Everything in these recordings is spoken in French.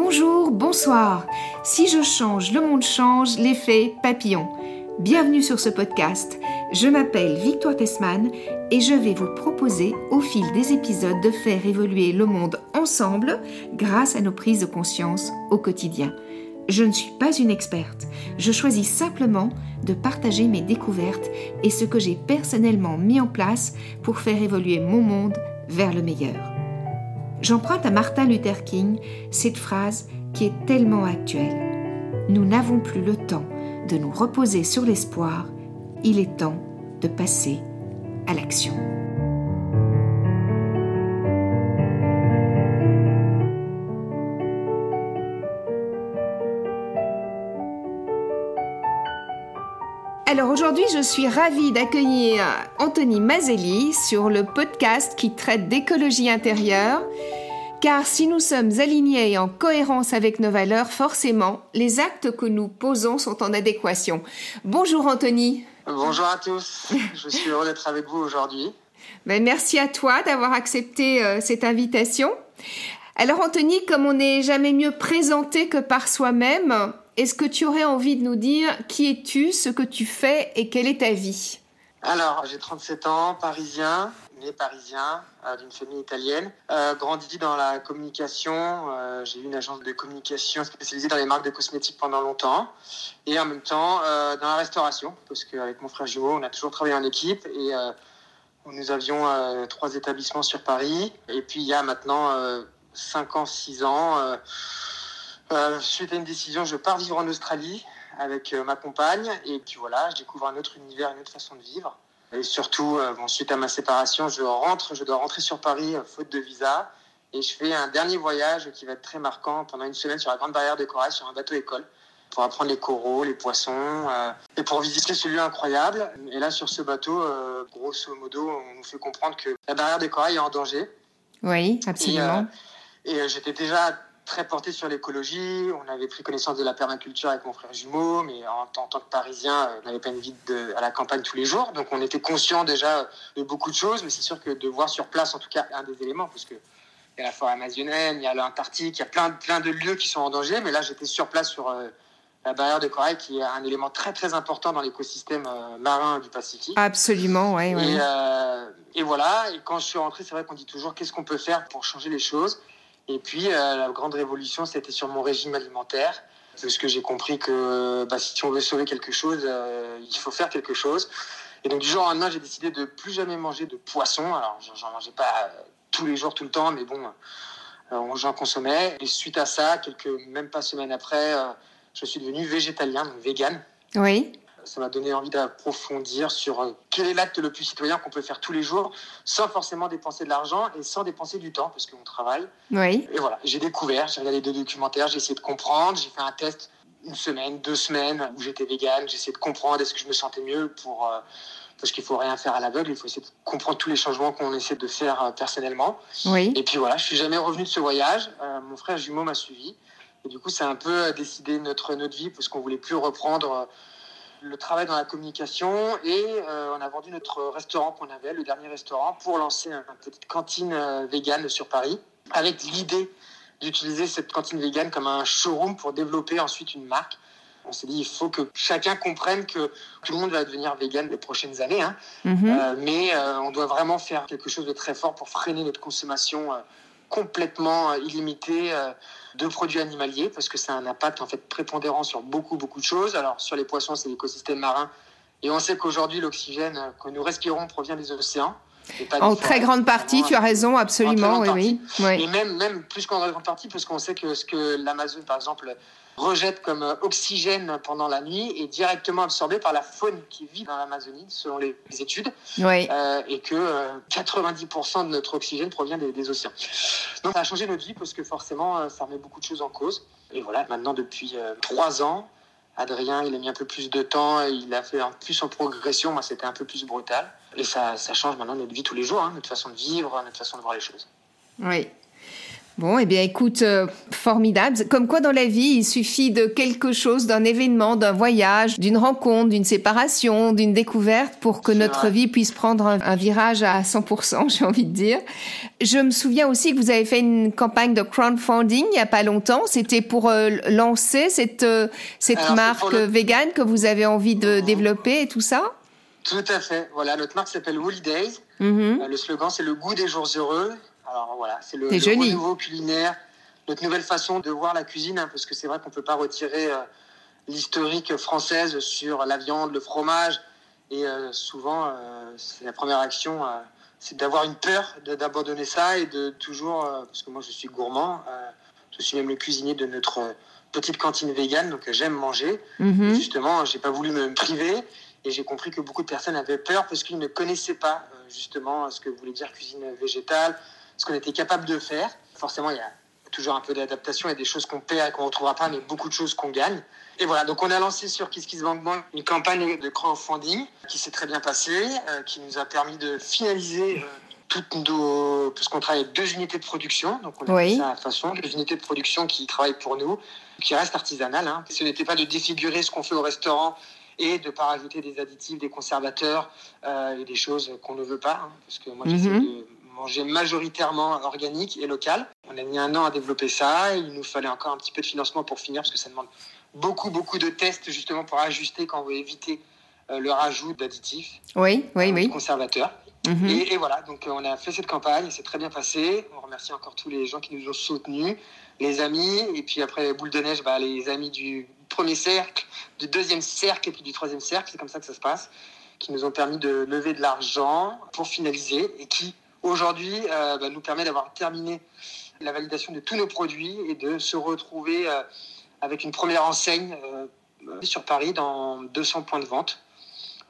Bonjour, bonsoir. Si je change, le monde change, l'effet papillon. Bienvenue sur ce podcast. Je m'appelle Victoire Tessman et je vais vous proposer au fil des épisodes de faire évoluer le monde ensemble grâce à nos prises de conscience au quotidien. Je ne suis pas une experte, je choisis simplement de partager mes découvertes et ce que j'ai personnellement mis en place pour faire évoluer mon monde vers le meilleur. J'emprunte à Martin Luther King cette phrase qui est tellement actuelle. Nous n'avons plus le temps de nous reposer sur l'espoir, il est temps de passer à l'action. Alors aujourd'hui, je suis ravie d'accueillir Anthony Mazelli sur le podcast qui traite d'écologie intérieure. Car si nous sommes alignés et en cohérence avec nos valeurs, forcément, les actes que nous posons sont en adéquation. Bonjour Anthony. Bonjour à tous. Je suis heureux d'être avec vous aujourd'hui. Merci à toi d'avoir accepté cette invitation. Alors Anthony, comme on n'est jamais mieux présenté que par soi-même, est-ce que tu aurais envie de nous dire qui es-tu, ce que tu fais et quelle est ta vie? Alors, j'ai 37 ans, parisien, né parisien, d'une famille italienne, grandi dans la communication. J'ai eu une agence de communication spécialisée dans les marques de cosmétiques pendant longtemps et en même temps dans la restauration parce qu'avec mon frère Géo, on a toujours travaillé en équipe et nous avions 3 établissements sur Paris. Et puis, il y a maintenant 6 ans... suite à une décision, je pars vivre en Australie avec ma compagne et puis voilà, je découvre un autre univers, une autre façon de vivre. Et surtout, suite à ma séparation, je dois rentrer sur Paris faute de visa et je fais un dernier voyage qui va être très marquant pendant une semaine sur la Grande Barrière de Corail sur un bateau-école pour apprendre les coraux, les poissons et pour visiter ce lieu incroyable. Et là, sur ce bateau, grosso modo, on nous fait comprendre que la Barrière de Corail est en danger. Oui, absolument. Et j'étais déjà très porté sur l'écologie, on avait pris connaissance de la permaculture avec mon frère jumeau, mais en tant que Parisien, on n'avait pas une vie à la campagne tous les jours, donc on était conscient déjà de beaucoup de choses, mais c'est sûr que de voir sur place, en tout cas, un des éléments, parce que il y a la forêt amazonienne, il y a l'Antarctique, il y a plein de lieux qui sont en danger, mais là, j'étais sur place sur la barrière de corail, qui est un élément très très important dans l'écosystème marin du Pacifique. Absolument, oui. Ouais. Et voilà, et quand je suis rentré, c'est vrai qu'on dit toujours qu'est-ce qu'on peut faire pour changer les choses. Et puis, la grande révolution, c'était sur mon régime alimentaire, parce que j'ai compris que si on veut sauver quelque chose, il faut faire quelque chose. Et donc, du jour au lendemain, j'ai décidé de plus jamais manger de poisson. Alors, j'en mangeais pas tous les jours, tout le temps, mais bon, j'en consommais. Et suite à ça, même pas semaine après, je suis devenu végétalien, donc vegan. Oui. Ça m'a donné envie d'approfondir sur quel est l'acte le plus citoyen qu'on peut faire tous les jours sans forcément dépenser de l'argent et sans dépenser du temps parce qu'on travaille. Oui. Et voilà, j'ai découvert, j'ai regardé 2 documentaires, j'ai essayé de comprendre, j'ai fait un test 1 semaine, 2 semaines où j'étais végane, j'ai essayé de comprendre est-ce que je me sentais mieux parce qu'il ne faut rien faire à l'aveugle, il faut essayer de comprendre tous les changements qu'on essaie de faire personnellement. Oui. Et puis voilà, je ne suis jamais revenu de ce voyage, mon frère jumeau m'a suivi et du coup ça a un peu décidé notre vie parce qu'on ne voulait plus reprendre le travail dans la communication et on a vendu notre restaurant qu'on avait, le dernier restaurant, pour lancer une petite cantine végane sur Paris avec l'idée d'utiliser cette cantine végane comme un showroom pour développer ensuite une marque. On s'est dit il faut que chacun comprenne que tout le monde va devenir végane les prochaines années, hein. Mais on doit vraiment faire quelque chose de très fort pour freiner notre consommation complètement illimité de produits animaliers parce que ça a un impact en fait prépondérant sur beaucoup de choses. Alors sur les poissons, c'est l'écosystème marin et on sait qu'aujourd'hui l'oxygène que nous respirons provient des océans. Et pas en très grande partie, tu as raison, absolument, oui. Et même plus qu'en grande partie parce qu'on sait que ce que l'Amazone par exemple rejette comme oxygène pendant la nuit est directement absorbé par la faune qui vit dans l'Amazonie, selon les études, oui. Et que 90% de notre oxygène provient des océans. Donc ça a changé notre vie parce que forcément, ça remet beaucoup de choses en cause. Et voilà, maintenant depuis 3 ans, Adrien, il a mis un peu plus de temps, il a fait un plus en progression, moi c'était un peu plus brutal. Et ça change maintenant notre vie tous les jours, hein, notre façon de vivre, notre façon de voir les choses. Oui. Bon, eh bien, écoute, formidable. Comme quoi, dans la vie, il suffit de quelque chose, d'un événement, d'un voyage, d'une rencontre, d'une séparation, d'une découverte pour que notre vie puisse prendre un virage à 100%, j'ai envie de dire. Je me souviens aussi que vous avez fait une campagne de crowdfunding il n'y a pas longtemps. C'était pour lancer cette marque vegan que vous avez envie de développer et tout ça? Tout à fait. Voilà, notre marque s'appelle Wooly Days. Mm-hmm. Le slogan, c'est « Le goût des jours heureux ». Alors voilà, c'est le renouveau culinaire, notre nouvelle façon de voir la cuisine, hein, parce que c'est vrai qu'on ne peut pas retirer l'historique française sur la viande, le fromage. Et souvent, c'est la première action, c'est d'avoir une peur d'abandonner ça et de toujours, parce que moi je suis gourmand, je suis même le cuisinier de notre petite cantine végane, donc j'aime manger. Mm-hmm. Justement, je n'ai pas voulu me priver et j'ai compris que beaucoup de personnes avaient peur parce qu'ils ne connaissaient pas justement ce que voulait dire cuisine végétale, ce qu'on était capable de faire. Forcément, il y a toujours un peu d'adaptation et des choses qu'on perd et qu'on ne retrouvera pas, mais beaucoup de choses qu'on gagne. Et voilà, donc on a lancé sur KissKissBankBank une campagne de crowdfunding qui s'est très bien passée, qui nous a permis de finaliser toutes nos... Parce qu'on travaille avec 2 unités de production, donc on a fait ça à la façon, 2 unités de production qui travaillent pour nous, qui restent artisanales. Hein. Ce n'était pas de défigurer ce qu'on fait au restaurant et de ne pas rajouter des additifs, des conservateurs et des choses qu'on ne veut pas. Hein, parce que moi, j'essaie de... manger majoritairement organique et local. On a mis 1 an à développer ça. Il nous fallait encore un petit peu de financement pour finir parce que ça demande beaucoup, beaucoup de tests justement pour ajuster quand on veut éviter le rajout d'additifs, conservateurs. Mm-hmm. Et voilà, donc on a fait cette campagne, c'est très bien passé. On remercie encore tous les gens qui nous ont soutenus, les amis, et puis après boule de neige, bah, les amis du 1er cercle, du 2e cercle et puis du 3e cercle. C'est comme ça que ça se passe, qui nous ont permis de lever de l'argent pour finaliser et qui aujourd'hui, nous permet d'avoir terminé la validation de tous nos produits et de se retrouver avec une première enseigne sur Paris dans 200 points de vente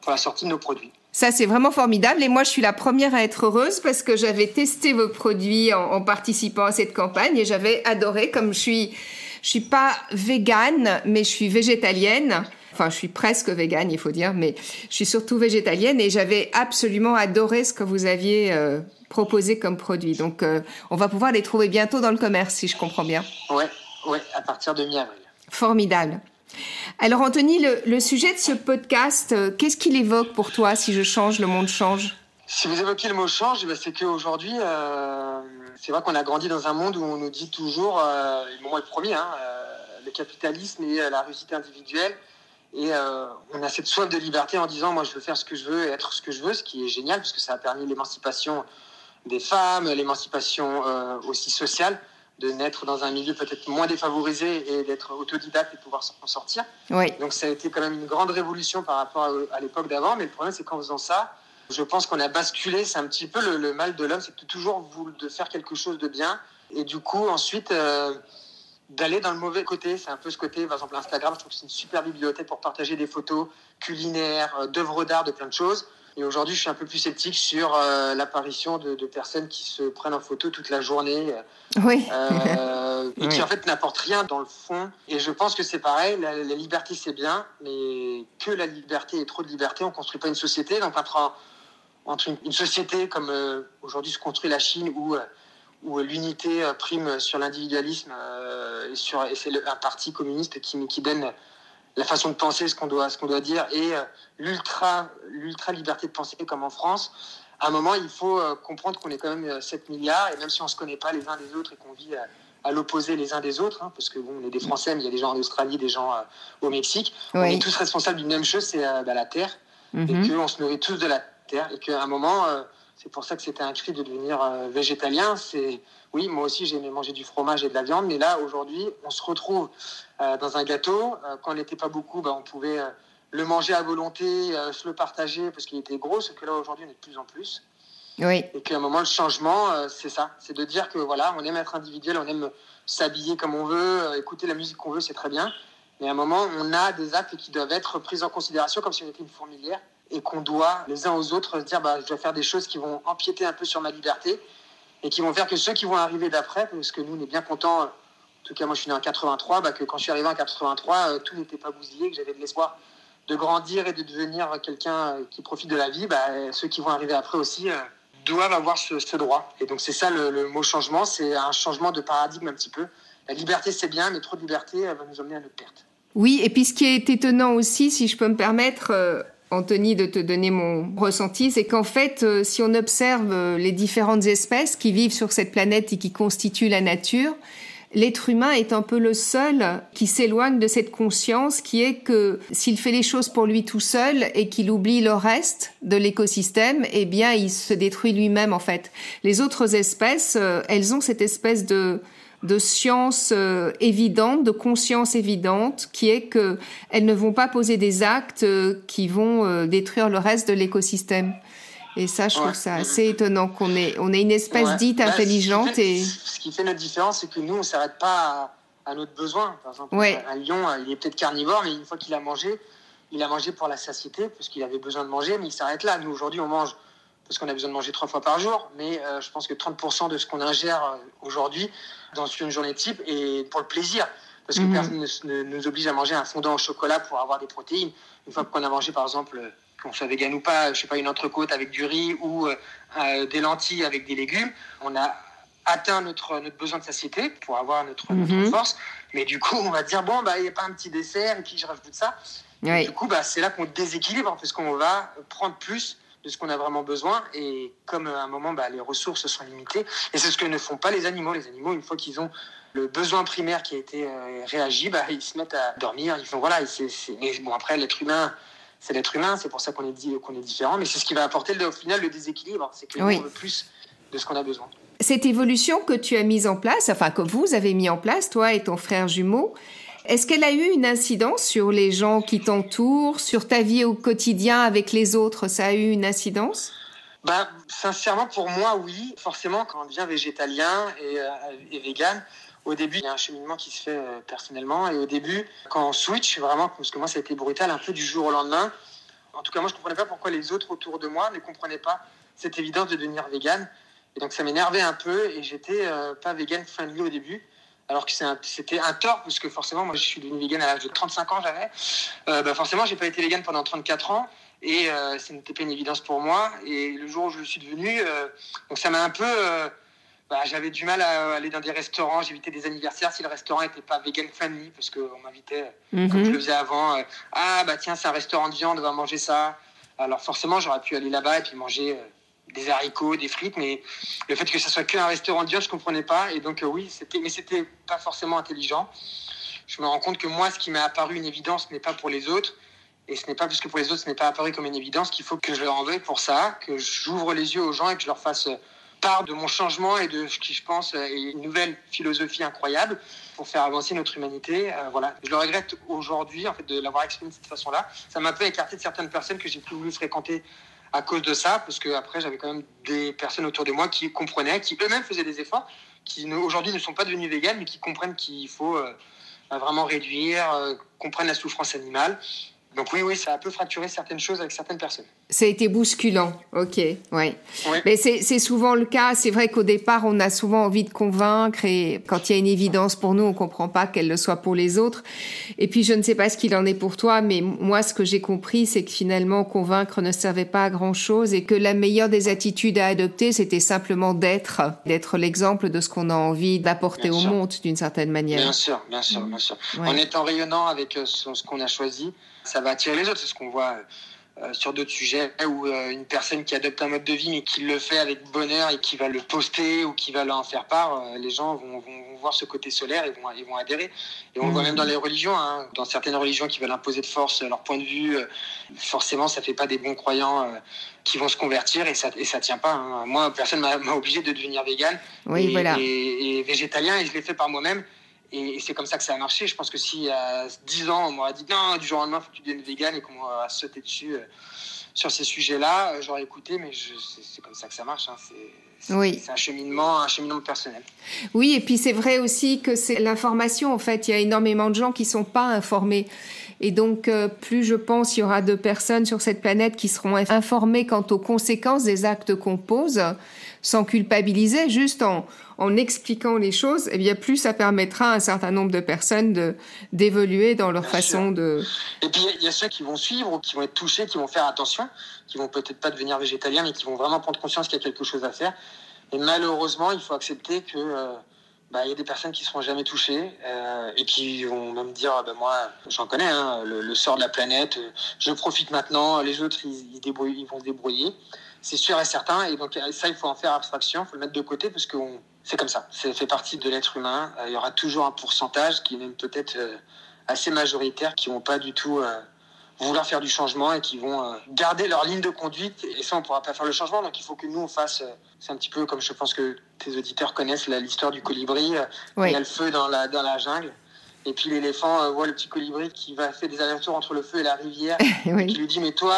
pour la sortie de nos produits. Ça, c'est vraiment formidable. Et moi, je suis la première à être heureuse parce que j'avais testé vos produits en participant à cette campagne et j'avais adoré. Comme je suis pas végane, mais je suis végétalienne. Enfin, je suis presque végane, il faut dire, mais je suis surtout végétalienne et j'avais absolument adoré ce que vous aviez proposé comme produit. Donc, on va pouvoir les trouver bientôt dans le commerce, si je comprends bien. Oui, à partir de mi-avril. Formidable. Alors, Anthony, le sujet de ce podcast, qu'est-ce qu'il évoque pour toi? Si je change, le monde change. Si vous évoquez le mot change, c'est qu'aujourd'hui, c'est vrai qu'on a grandi dans un monde où on nous dit toujours, le moment est promis, le capitalisme et la réussite individuelle. Et on a cette soif de liberté en disant « moi je veux faire ce que je veux et être ce que je veux », ce qui est génial parce que ça a permis l'émancipation des femmes, l'émancipation aussi sociale, de naître dans un milieu peut-être moins défavorisé et d'être autodidacte et de pouvoir s'en sortir. Oui. Donc ça a été quand même une grande révolution par rapport à l'époque d'avant, mais le problème c'est qu'en faisant ça, je pense qu'on a basculé, c'est un petit peu le mal de l'homme, c'est de toujours de faire quelque chose de bien et du coup ensuite... d'aller dans le mauvais côté, c'est un peu ce côté, par exemple Instagram, je trouve que c'est une super bibliothèque pour partager des photos culinaires, d'œuvres d'art, de plein de choses. Et aujourd'hui, je suis un peu plus sceptique sur l'apparition de personnes qui se prennent en photo toute la journée. Et qui en fait n'apportent rien dans le fond. Et je pense que c'est pareil, la liberté c'est bien, mais que la liberté et trop de liberté, on ne construit pas une société. Donc entre une société comme aujourd'hui se construit la Chine où l'unité prime sur l'individualisme et c'est un parti communiste qui donne la façon de penser, ce qu'on doit dire, et l'ultra liberté de penser comme en France. À un moment, il faut comprendre qu'on est quand même 7 milliards, et même si on ne se connaît pas les uns des autres et qu'on vit à l'opposé les uns des autres, hein, parce que bon, on est des Français, mais il y a des gens en Australie, des gens au Mexique, on est tous responsables d'une même chose, c'est la Terre, et qu'on se nourrit tous de la Terre, et qu'à un moment... c'est pour ça que c'était un cri de devenir végétalien. Oui, moi aussi, j'aimais manger du fromage et de la viande. Mais là, aujourd'hui, on se retrouve dans un gâteau. Quand on n'était pas beaucoup, on pouvait le manger à volonté, se le partager parce qu'il était gros. Ce que là, aujourd'hui, on est de plus en plus. Oui. Et qu'à un moment, le changement, c'est ça. C'est de dire que voilà, on aime être individuel, on aime s'habiller comme on veut, écouter la musique qu'on veut, c'est très bien. Mais à un moment, on a des actes qui doivent être pris en considération comme si on était une fourmilière. Et qu'on doit, les uns aux autres, se dire « je dois faire des choses qui vont empiéter un peu sur ma liberté et qui vont faire que ceux qui vont arriver d'après, parce que nous, on est bien contents, en tout cas, moi, je suis né en 83, que quand je suis arrivé en 83, tout n'était pas bousillé, que j'avais de l'espoir de grandir et de devenir quelqu'un qui profite de la vie. Ceux qui vont arriver après aussi doivent avoir ce droit. Et donc, c'est ça le mot changement, c'est un changement de paradigme un petit peu. La liberté, c'est bien, mais trop de liberté, elle va nous emmener à notre perte. Oui, et puis ce qui est étonnant aussi, si je peux me permettre, Anthony, de te donner mon ressenti, c'est qu'en fait, si on observe les différentes espèces qui vivent sur cette planète et qui constituent la nature, l'être humain est un peu le seul qui s'éloigne de cette conscience qui est que s'il fait les choses pour lui tout seul et qu'il oublie le reste de l'écosystème, eh bien, il se détruit lui-même, en fait. Les autres espèces, elles ont cette espèce de science évidente, de conscience évidente, qui est que elles ne vont pas poser des actes qui vont détruire le reste de l'écosystème. Et ça, je trouve ça assez étonnant qu'on ait une espèce dite intelligente. Ce qui fait notre différence, c'est que nous, on ne s'arrête pas à notre besoin. Par exemple, un lion, il est peut-être carnivore, mais une fois qu'il a mangé, il a mangé pour la satiété, parce qu'il avait besoin de manger, mais il s'arrête là. Nous, aujourd'hui, on mange parce qu'on a besoin de manger 3 fois par jour, mais je pense que 30% de ce qu'on ingère aujourd'hui dans une journée type est pour le plaisir, parce que personne ne nous oblige à manger un fondant au chocolat pour avoir des protéines. Une fois qu'on a mangé, par exemple, qu'on soit vegan ou pas, je sais pas, une entrecôte avec du riz ou des lentilles avec des légumes, on a atteint notre besoin de satiété pour avoir notre force, mais du coup, on va dire, bon, bah, il n'y a pas un petit dessert, et puis je rajoute ça. Oui. Du coup, bah, c'est là qu'on déséquilibre, parce qu'on va prendre plus de ce qu'on a vraiment besoin, et comme à un moment, bah, les ressources sont limitées, et c'est ce que ne font pas les animaux. Les animaux, une fois qu'ils ont le besoin primaire qui a été réagi, bah, ils se mettent à dormir, ils font voilà. Mais bon, après, l'être humain, c'est l'être humain, c'est pour ça qu'on est différent, mais c'est ce qui va apporter au final le déséquilibre, c'est que on veut plus de ce qu'on a besoin. Cette évolution que tu as mise en place, enfin que vous avez mis en place, toi et ton frère jumeau, est-ce qu'elle a eu une incidence sur les gens qui t'entourent, sur ta vie au quotidien avec les autres? Ça a eu une incidence? Bah, sincèrement, pour moi, oui. Forcément, quand on devient végétalien et végane, au début, il y a un cheminement qui se fait personnellement. Et au début, quand on switch, vraiment, parce que moi, ça a été brutal, un peu du jour au lendemain. En tout cas, moi, je ne comprenais pas pourquoi les autres autour de moi ne comprenaient pas cette évidence de devenir végane. Et donc, ça m'énervait un peu et j'étais pas végane friendly au début. Alors que c'était un tort, parce que forcément, moi, je suis devenu végane à l'âge de 35 ans, j'avais. Bah forcément, j'ai pas été végane pendant 34 ans, et ça n'était pas une évidence pour moi. Et le jour où je le suis devenu, donc ça m'a un peu... j'avais du mal à aller dans des restaurants, j'évitais des anniversaires si le restaurant n'était pas vegan friendly, parce qu'on m'invitait, comme je le faisais avant, ah, bah tiens, c'est un restaurant de viande, on va manger ça. Alors forcément, j'aurais pu aller là-bas et puis manger... des haricots, des frites, mais le fait que ça soit qu'un restaurant de viande, je comprenais pas. Et donc oui, c'était pas forcément intelligent. Je me rends compte que moi, ce qui m'est apparu une évidence n'est pas pour les autres, et ce n'est pas parce que pour les autres, ce n'est pas apparu comme une évidence qu'il faut que je leur en veuille pour ça, que j'ouvre les yeux aux gens et que je leur fasse part de mon changement et de ce qui, je pense, est une nouvelle philosophie incroyable pour faire avancer notre humanité. Voilà, je le regrette aujourd'hui en fait de l'avoir exprimé de cette façon-là. Ça m'a un peu écarté de certaines personnes que j'ai plus voulu fréquenter à cause de ça, parce que après j'avais quand même des personnes autour de moi qui comprenaient, qui eux-mêmes faisaient des efforts, qui aujourd'hui ne sont pas devenus véganes, mais qui comprennent qu'il faut vraiment réduire, comprennent la souffrance animale. Donc oui, ça a un peu fracturé certaines choses avec certaines personnes. Ça a été bousculant, ok, ouais. Mais c'est souvent le cas, c'est vrai qu'au départ, on a souvent envie de convaincre et quand il y a une évidence pour nous, on ne comprend pas qu'elle le soit pour les autres. Et puis, je ne sais pas ce qu'il en est pour toi, mais moi, ce que j'ai compris, c'est que finalement, convaincre ne servait pas à grand-chose et que la meilleure des attitudes à adopter, c'était simplement d'être l'exemple de ce qu'on a envie d'apporter au monde, d'une certaine manière. Bien sûr. Ouais. En étant rayonnant avec ce qu'on a choisi, ça va attirer les autres. C'est ce qu'on voit sur d'autres sujets où une personne qui adopte un mode de vie mais qui le fait avec bonheur et qui va le poster ou qui va en faire part, les gens vont voir ce côté solaire et vont adhérer. Et on le voit même dans les religions, hein. Dans certaines religions qui veulent imposer de force leur point de vue, forcément ça fait pas des bons croyants qui vont se convertir et ça tient pas, hein. Moi, personne m'a obligé de devenir végane et végétalien, et je l'ai fait par moi-même. Et c'est comme ça que ça a marché. Je pense que si à 10 ans, on m'aurait dit « Non, du jour au lendemain, il faut que tu deviennes végane » et qu'on m'aurait sauté dessus sur ces sujets-là, j'aurais écouté, mais c'est comme ça que ça marche, hein. C'est un cheminement personnel. Oui, et puis c'est vrai aussi que c'est l'information, en fait. Il y a énormément de gens qui ne sont pas informés. Et donc, plus je pense, il y aura de personnes sur cette planète qui seront informées quant aux conséquences des actes qu'on pose, sans culpabiliser, juste en expliquant les choses, eh bien, plus ça permettra à un certain nombre de personnes d'évoluer dans leur façon de... Et puis, il y a ceux qui vont suivre, qui vont être touchés, qui vont faire attention, qui vont peut-être pas devenir végétaliens, mais qui vont vraiment prendre conscience qu'il y a quelque chose à faire. Et malheureusement, il faut accepter que... il y a des personnes qui ne seront jamais touchées et qui vont même dire moi, j'en connais, le sort de la planète, je profite maintenant, les autres, ils vont se débrouiller. C'est sûr et certain. Et donc, ça, il faut en faire abstraction, il faut le mettre de côté parce que c'est comme ça. Ça fait partie de l'être humain. Il y aura toujours un pourcentage qui est même peut-être assez majoritaire, qui ne vont pas du tout vouloir faire du changement et qui vont garder leur ligne de conduite. Et ça, on ne pourra pas faire le changement. Donc, il faut que nous, on fasse... C'est un petit peu comme je pense que tes auditeurs connaissent l'histoire du colibri. Oui. Il y a le feu dans la jungle. Et puis l'éléphant voit le petit colibri qui va faire des allers-retours entre le feu et la rivière. Oui. Et qui lui dit « Mais toi,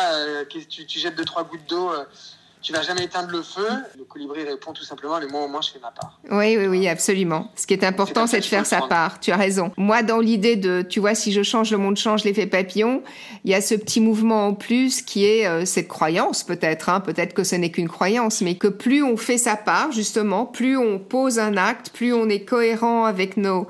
tu jettes 2-3 gouttes d'eau, tu vas jamais éteindre le feu ?» Le colibri répond tout simplement « Mais moi, au moins, je fais ma part. » Oui, absolument. Ce qui est important, c'est de faire sa part. Tu as raison. Moi, dans l'idée de « Tu vois, si je change, le monde change, l'effet papillon », il y a ce petit mouvement en plus qui est cette croyance peut-être que ce n'est qu'une croyance, mais que plus on fait sa part, justement, plus on pose un acte, plus on est cohérent avec nos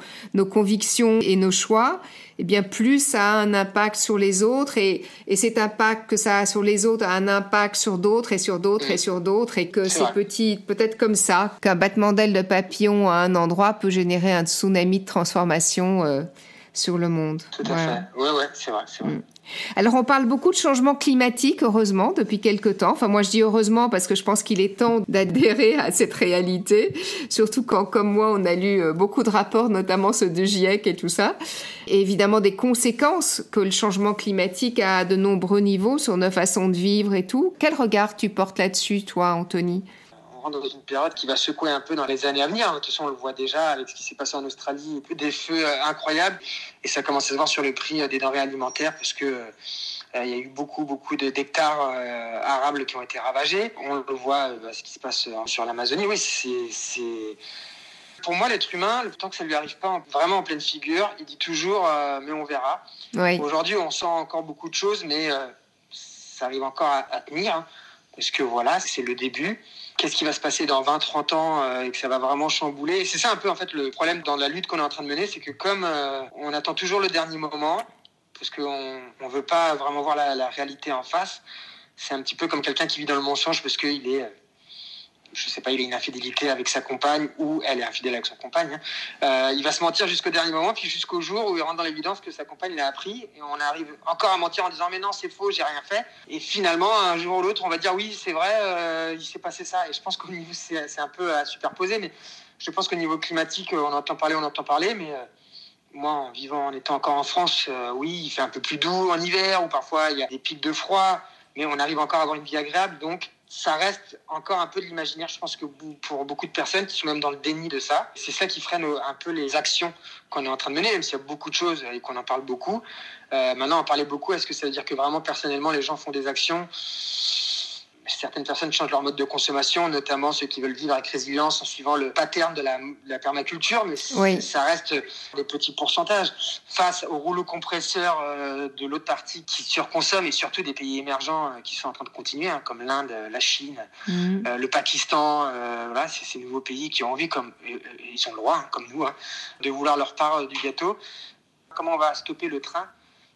convictions et nos choix, eh bien plus ça a un impact sur les autres et cet impact que ça a sur les autres a un impact sur d'autres et sur d'autres et sur d'autres et que c'est petit, peut-être comme ça, qu'un battement d'aile de papillon à un endroit peut générer un tsunami de transformation sur le monde. Tout à fait. Ouais, c'est vrai. Alors, on parle beaucoup de changement climatique, heureusement, depuis quelques temps. Enfin, moi, je dis heureusement parce que je pense qu'il est temps d'adhérer à cette réalité. Surtout quand, comme moi, on a lu beaucoup de rapports, notamment ceux de GIEC et tout ça. Et évidemment, des conséquences que le changement climatique a à de nombreux niveaux sur nos façons de vivre et tout. Quel regard tu portes là-dessus, toi, Anthony ? On rentre dans une période qui va secouer un peu dans les années à venir. De toute façon, on le voit déjà avec ce qui s'est passé en Australie, des feux incroyables. Et ça commence à se voir sur le prix des denrées alimentaires parce que y a eu beaucoup d'hectares arables qui ont été ravagés. On le voit, ce qui se passe sur l'Amazonie. Oui, c'est... Pour moi, l'être humain, tant que ça ne lui arrive pas vraiment en pleine figure, il dit toujours « mais on verra ». Aujourd'hui, on sent encore beaucoup de choses, mais ça arrive encore à tenir. Hein, parce que voilà, c'est le début. Qu'est-ce qui va se passer dans 20-30 ans et que ça va vraiment chambouler. Et c'est ça un peu en fait le problème dans la lutte qu'on est en train de mener, c'est que comme on attend toujours le dernier moment, parce qu'on ne veut pas vraiment voir la réalité en face, c'est un petit peu comme quelqu'un qui vit dans le mensonge parce qu'il est, il est une infidélité avec sa compagne ou elle est infidèle avec son compagne. Il va se mentir jusqu'au dernier moment, puis jusqu'au jour où il rentre dans l'évidence que sa compagne l'a appris et on arrive encore à mentir en disant mais non c'est faux, j'ai rien fait. Et finalement un jour ou l'autre on va dire oui c'est vrai, il s'est passé ça. Et je pense qu'au niveau c'est un peu à superposer, mais je pense qu'au niveau climatique on entend parler, mais moi en étant encore en France, oui il fait un peu plus doux en hiver ou parfois il y a des pics de froid, mais on arrive encore à avoir une vie agréable donc. Ça reste encore un peu de l'imaginaire, je pense que pour beaucoup de personnes qui sont même dans le déni de ça. C'est ça qui freine un peu les actions qu'on est en train de mener, même s'il y a beaucoup de choses et qu'on en parle beaucoup. Maintenant, en parler beaucoup, est-ce que ça veut dire que vraiment, personnellement, les gens font des actions ? Certaines personnes changent leur mode de consommation, notamment ceux qui veulent vivre avec résilience en suivant le pattern de la permaculture, mais ça reste des petits pourcentages. Face au rouleau compresseur de l'autre partie qui surconsomme, et surtout des pays émergents qui sont en train de continuer, comme l'Inde, la Chine, le Pakistan, c'est ces nouveaux pays qui ont envie, comme ils ont le droit, comme nous, de vouloir leur part du gâteau. Comment on va stopper le train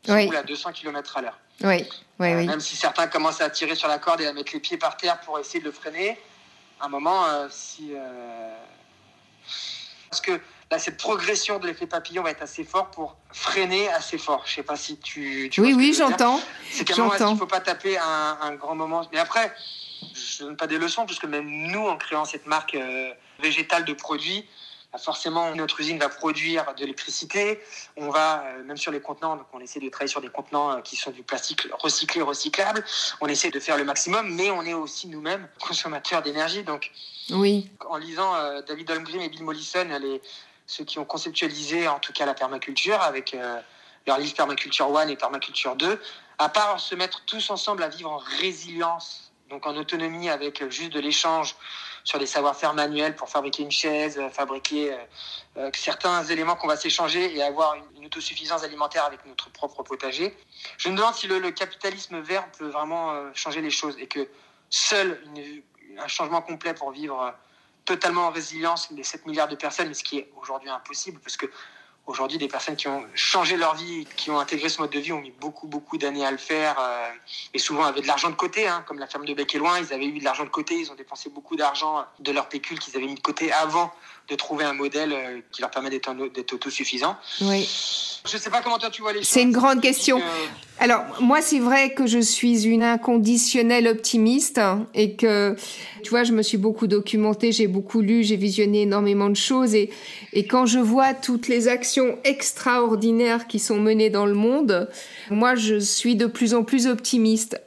qui roule à 200 km à l'heure ? Oui. Même si certains commencent à tirer sur la corde et à mettre les pieds par terre pour essayer de le freiner, à un moment, parce que là, cette progression de l'effet papillon va être assez forte pour freiner assez fort. Je ne sais pas si tu vois. Oui, j'entends. C'est qu'à un moment, il ne faut pas taper un grand moment. Mais après, je ne donne pas des leçons, parce que même nous, en créant cette marque végétale de produits, forcément, notre usine va produire de l'électricité. On va, même sur les contenants, donc on essaie de travailler sur des contenants qui sont du plastique recyclé, recyclable. On essaie de faire le maximum, mais on est aussi nous-mêmes consommateurs d'énergie. Donc, en lisant David Holmgren et Bill Mollison, ceux qui ont conceptualisé en tout cas la permaculture, avec leur livre Permaculture 1 et Permaculture 2, à part se mettre tous ensemble à vivre en résilience, donc en autonomie avec juste de l'échange, sur les savoir-faire manuels pour fabriquer une chaise, fabriquer certains éléments qu'on va s'échanger et avoir une autosuffisance alimentaire avec notre propre potager. Je me demande si le capitalisme vert peut vraiment changer les choses et que seul un changement complet pour vivre totalement en résilience les 7 milliards de personnes, ce qui est aujourd'hui impossible parce que aujourd'hui, des personnes qui ont changé leur vie, qui ont intégré ce mode de vie, ont mis beaucoup d'années à le faire et souvent avaient de l'argent de côté, comme la ferme de Bec Hellouin, ils avaient eu de l'argent de côté, ils ont dépensé beaucoup d'argent de leur pécule qu'ils avaient mis de côté avant de trouver un modèle qui leur permet d'être autosuffisants. Oui. Je ne sais pas comment toi tu vois les choses. C'est une grande question. Alors, moi, c'est vrai que je suis une inconditionnelle optimiste et que, tu vois, je me suis beaucoup documentée, j'ai beaucoup lu, j'ai visionné énormément de choses et quand je vois toutes les actions extraordinaires qui sont menées dans le monde, moi, je suis de plus en plus optimiste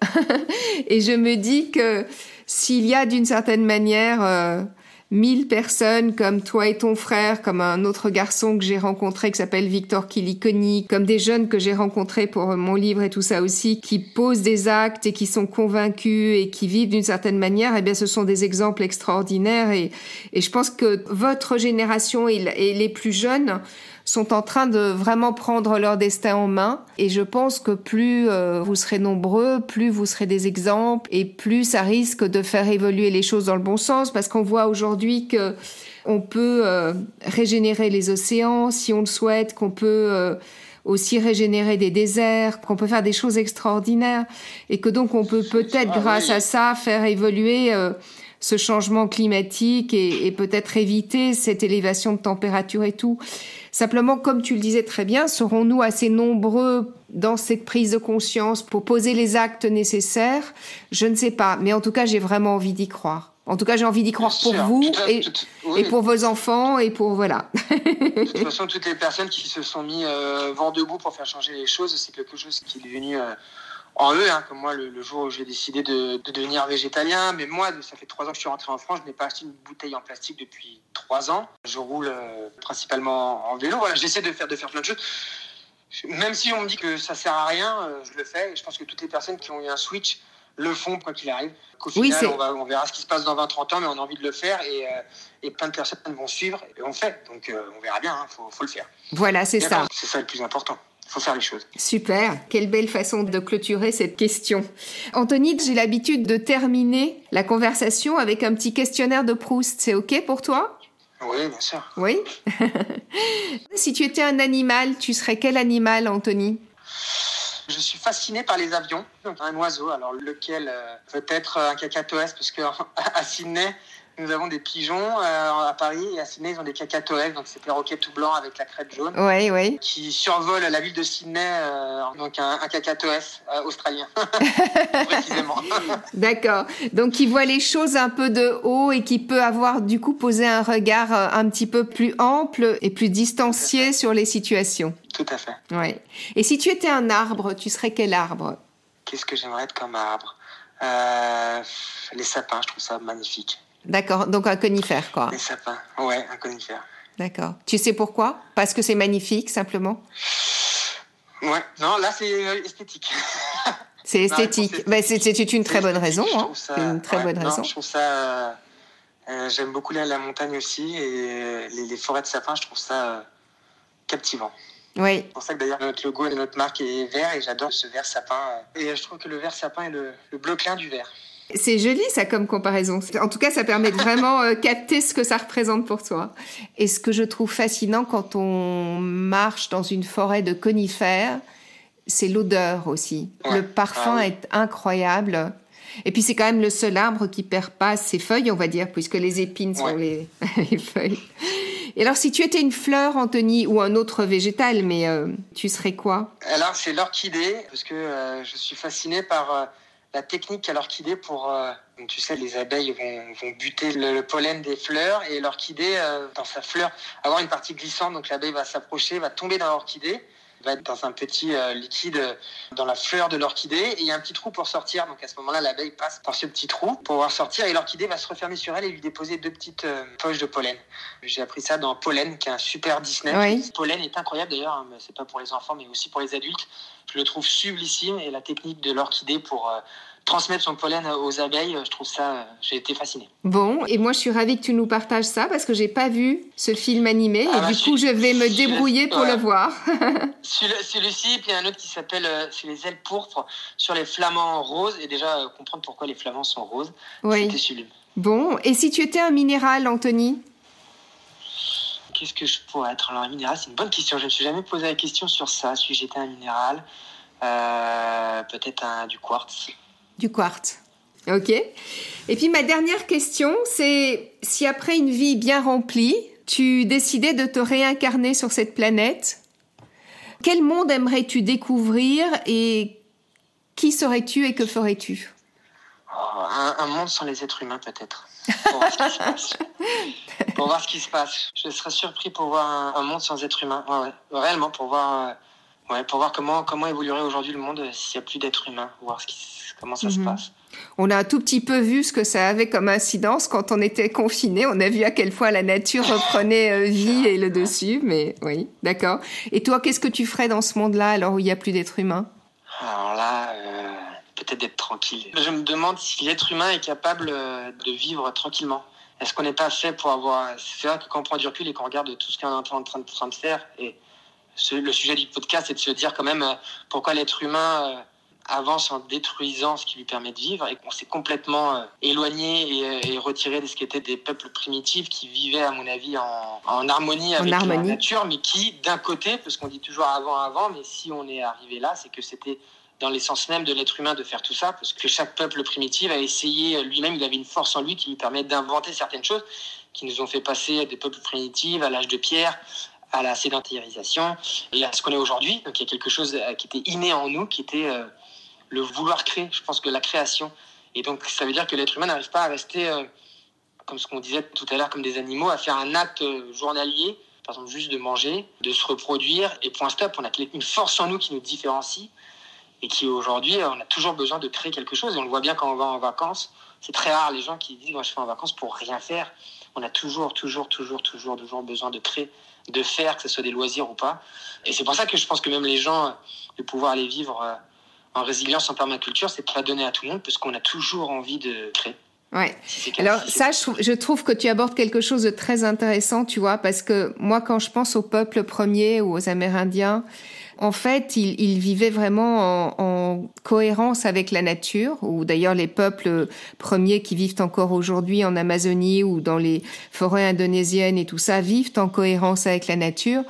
et je me dis que s'il y a d'une certaine manière 1000 personnes comme toi et ton frère, comme un autre garçon que j'ai rencontré qui s'appelle Victor Kilikoni, comme des jeunes que j'ai rencontrés pour mon livre et tout ça aussi, qui posent des actes et qui sont convaincus et qui vivent d'une certaine manière, eh bien ce sont des exemples extraordinaires et je pense que votre génération et les plus jeunes sont en train de vraiment prendre leur destin en main. Et je pense que plus vous serez nombreux, plus vous serez des exemples et plus ça risque de faire évoluer les choses dans le bon sens parce qu'on voit aujourd'hui que on peut régénérer les océans si on le souhaite, qu'on peut aussi régénérer des déserts, qu'on peut faire des choses extraordinaires et que donc on peut peut-être grâce à ça faire évoluer ce changement climatique et peut-être éviter cette élévation de température et tout. Simplement, comme tu le disais très bien, serons-nous assez nombreux dans cette prise de conscience pour poser les actes nécessaires ? Je ne sais pas, mais en tout cas, j'ai vraiment envie d'y croire. En tout cas, j'ai envie d'y croire pour vous et pour vos enfants et pour... Voilà. De toute façon, toutes les personnes qui se sont mis vent debout pour faire changer les choses, c'est quelque chose qui est venu... en eux, comme moi, le jour où j'ai décidé de devenir végétalien. Mais moi, ça fait 3 ans que je suis rentré en France, je n'ai pas acheté une bouteille en plastique depuis 3 ans. Je roule principalement en vélo. Voilà, j'essaie de faire plein de choses. Même si on me dit que ça ne sert à rien, je le fais. Et je pense que toutes les personnes qui ont eu un switch le font, quoi qu'il arrive. Qu'au final, on verra ce qui se passe dans 20-30 ans, mais on a envie de le faire. Et plein de personnes vont suivre et on le fait. Donc, on verra bien, faut le faire. Voilà, c'est ça. Bien, c'est ça le plus important. Il faut faire les choses. Super. Quelle belle façon de clôturer cette question. Anthony, j'ai l'habitude de terminer la conversation avec un petit questionnaire de Proust. C'est OK pour toi ? Oui, bien sûr. Oui ? Si tu étais un animal, tu serais quel animal, Anthony ? Je suis fasciné par les avions. Un oiseau, alors lequel peut être un cacatoès, parce qu'à Sydney, nous avons des pigeons à Paris et à Sydney, ils ont des cacatoès, donc ces perroquets tout blancs avec la crête jaune, qui survolent la ville de Sydney, donc un cacatoès australien, précisément. D'accord, donc qui voit les choses un peu de haut et qui peut avoir du coup posé un regard un petit peu plus ample et plus distancié sur les situations. Tout à fait. Ouais. Et si tu étais un arbre, tu serais quel arbre ? Qu'est-ce que j'aimerais être comme arbre ? Les sapins, je trouve ça magnifique. D'accord, donc un conifère, quoi. Des sapins, ouais, un conifère. D'accord. Tu sais pourquoi ? Parce que c'est magnifique, simplement ? Ouais, non, là, c'est esthétique. C'est esthétique. C'est une très bonne raison. C'est une très bonne raison. Je trouve ça... j'aime beaucoup la montagne aussi, et les forêts de sapins, je trouve ça captivant. Oui. C'est pour ça que d'ailleurs, notre logo de notre marque est vert, et j'adore ce vert sapin. Et je trouve que le vert sapin est le bleu clair du vert. C'est joli, ça, comme comparaison. En tout cas, ça permet de vraiment capter ce que ça représente pour toi. Et ce que je trouve fascinant quand on marche dans une forêt de conifères, c'est l'odeur aussi. Ouais. Le parfum est incroyable. Et puis, c'est quand même le seul arbre qui ne perd pas ses feuilles, on va dire, puisque les épines sont les feuilles. Et alors, si tu étais une fleur, Anthony, ou un autre végétal, mais tu serais quoi ? Alors, c'est l'orchidée, parce que je suis fasciné par... la technique à l'orchidée pour... tu sais, les abeilles vont buter le pollen des fleurs et l'orchidée, dans sa fleur, avoir une partie glissante. Donc l'abeille va s'approcher, va tomber dans l'orchidée, va être dans un petit liquide dans la fleur de l'orchidée et il y a un petit trou pour sortir. Donc à ce moment-là, l'abeille passe par ce petit trou pour pouvoir sortir et l'orchidée va se refermer sur elle et lui déposer 2 petites poches de pollen. J'ai appris ça dans Pollen, qui est un super Disney. Oui. Pollen est incroyable d'ailleurs, mais c'est pas pour les enfants mais aussi pour les adultes. Je le trouve sublissime et la technique de l'orchidée pour transmettre son pollen aux abeilles, je trouve ça, j'ai été fasciné. Bon, et moi je suis ravie que tu nous partages ça parce que j'ai pas vu ce film animé et du coup je vais me débrouiller pour le voir. Celui-ci, puis il y a un autre qui s'appelle Sur les ailes pourpres, sur les flamants roses, et déjà comprendre pourquoi les flamants sont roses, c'était sublime. Bon, et si tu étais un minéral, Anthony ? Qu'est-ce que je pourrais être ? Alors un minéral, c'est une bonne question, je me suis jamais posé la question sur ça, si j'étais un minéral, peut-être du quartz. Du quartz. OK. Et puis, ma dernière question, c'est si après une vie bien remplie, tu décidais de te réincarner sur cette planète, quel monde aimerais-tu découvrir et qui serais-tu et que ferais-tu ? Un monde sans les êtres humains, peut-être. Pour voir ce qui se passe. Je serais surpris pour voir un monde sans êtres humains. Ouais. Réellement, pour voir... pour voir comment évoluerait aujourd'hui le monde s'il n'y a plus d'êtres humains, voir comment ça se passe. On a un tout petit peu vu ce que ça avait comme incidence quand on était confinés. On a vu à quel point la nature reprenait vie et le dessus, mais oui, d'accord. Et toi, qu'est-ce que tu ferais dans ce monde-là, alors où il n'y a plus d'êtres humains ? Alors là, peut-être d'être tranquille. Je me demande si l'être humain est capable de vivre tranquillement. Est-ce qu'on n'est pas fait pour avoir... C'est vrai que quand on prend du recul et qu'on regarde tout ce qu'on est en train de faire... Le sujet du podcast, c'est de se dire quand même pourquoi l'être humain avance en détruisant ce qui lui permet de vivre et qu'on s'est complètement éloigné et retiré de ce qui était des peuples primitifs qui vivaient, à mon avis, en harmonie avec la nature, mais qui, d'un côté, parce qu'on dit toujours avant, mais si on est arrivé là, c'est que c'était dans l'essence même de l'être humain de faire tout ça, parce que chaque peuple primitif a essayé lui-même, il avait une force en lui qui lui permet d'inventer certaines choses qui nous ont fait passer des peuples primitifs à l'âge de pierre, à la sédentarisation et à ce qu'on est aujourd'hui. Donc il y a quelque chose qui était inné en nous, qui était le vouloir créer, je pense que la création. Et donc ça veut dire que l'être humain n'arrive pas à rester, comme ce qu'on disait tout à l'heure, comme des animaux, à faire un acte journalier, par exemple juste de manger, de se reproduire, et point stop. On a une force en nous qui nous différencie et qui aujourd'hui, on a toujours besoin de créer quelque chose. Et on le voit bien quand on va en vacances. C'est très rare les gens qui disent « moi je vais en vacances pour rien faire ». On a toujours besoin de créer, de faire, que ce soit des loisirs ou pas. Et c'est pour ça que je pense que même les gens, de pouvoir aller vivre en résilience, en permaculture, c'est pas donné à tout le monde parce qu'on a toujours envie de créer. Ouais. Alors ça, je trouve que tu abordes quelque chose de très intéressant, tu vois, parce que moi, quand je pense aux peuples premiers ou aux Amérindiens, en fait, ils vivaient vraiment en cohérence avec la nature, ou d'ailleurs les peuples premiers qui vivent encore aujourd'hui en Amazonie ou dans les forêts indonésiennes et tout ça, vivent en cohérence avec la nature.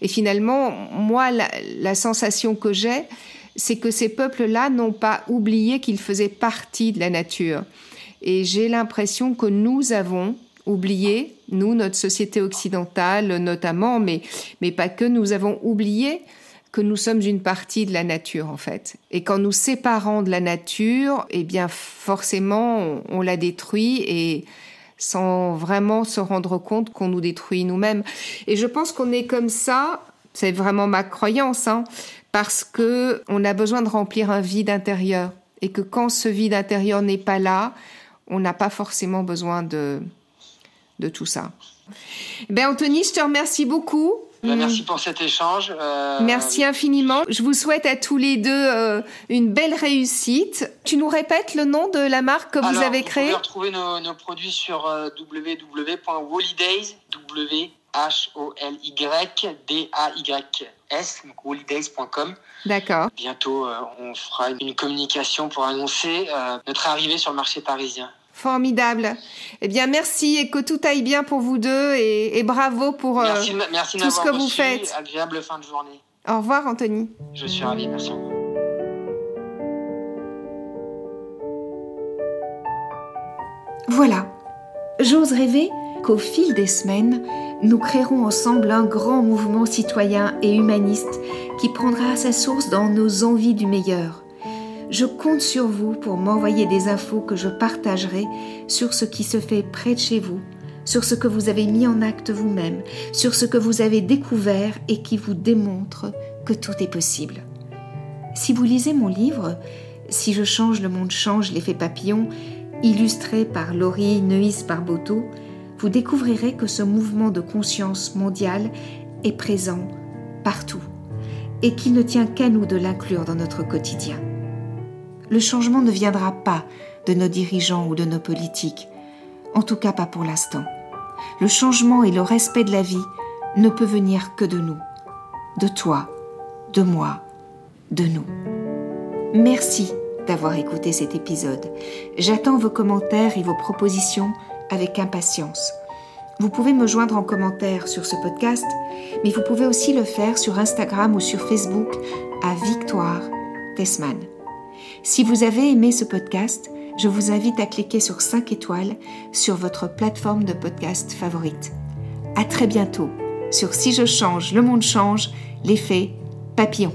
Et finalement, moi, la sensation que j'ai, c'est que ces peuples-là n'ont pas oublié qu'ils faisaient partie de la nature. Et j'ai l'impression que nous avons oublié, nous, notre société occidentale notamment, mais pas que, nous avons oublié que nous sommes une partie de la nature, en fait. Et qu'en nous séparant de la nature, eh bien, forcément, on la détruit et sans vraiment se rendre compte qu'on nous détruit nous-mêmes. Et je pense qu'on est comme ça, c'est vraiment ma croyance, parce que on a besoin de remplir un vide intérieur. Et que quand ce vide intérieur n'est pas là, on n'a pas forcément besoin de tout ça. Ben Anthony, je te remercie beaucoup. Merci pour cet échange. Merci infiniment. Je vous souhaite à tous les deux une belle réussite. Tu nous répètes le nom de la marque que vous avez créée ? Vous pouvez retrouver nos produits sur www.woolydays, www.woolydays.com, donc woolydays.com. D'accord. Bientôt, on fera une communication pour annoncer notre arrivée sur le marché parisien. Formidable. Eh bien, merci et que tout aille bien pour vous deux et bravo pour merci tout ce que vous faites. Agréable fin de journée. Au revoir, Anthony. Je suis ravi, merci. Voilà. J'ose rêver qu'au fil des semaines, nous créerons ensemble un grand mouvement citoyen et humaniste qui prendra sa source dans nos envies du meilleur. Je compte sur vous pour m'envoyer des infos que je partagerai sur ce qui se fait près de chez vous, sur ce que vous avez mis en acte vous-même, sur ce que vous avez découvert et qui vous démontre que tout est possible. Si vous lisez mon livre « Si je change, le monde change, l'effet papillon », illustré par Laurie Neus par Boto, vous découvrirez que ce mouvement de conscience mondiale est présent partout et qu'il ne tient qu'à nous de l'inclure dans notre quotidien. Le changement ne viendra pas de nos dirigeants ou de nos politiques, en tout cas pas pour l'instant. Le changement et le respect de la vie ne peut venir que de nous, de toi, de moi, de nous. Merci d'avoir écouté cet épisode. J'attends vos commentaires et vos propositions avec impatience. Vous pouvez me joindre en commentaire sur ce podcast, mais vous pouvez aussi le faire sur Instagram ou sur Facebook à Victoire Tessman. Si vous avez aimé ce podcast, je vous invite à cliquer sur 5 étoiles sur votre plateforme de podcast favorite. À très bientôt sur Si je change, le monde change, l'effet papillon.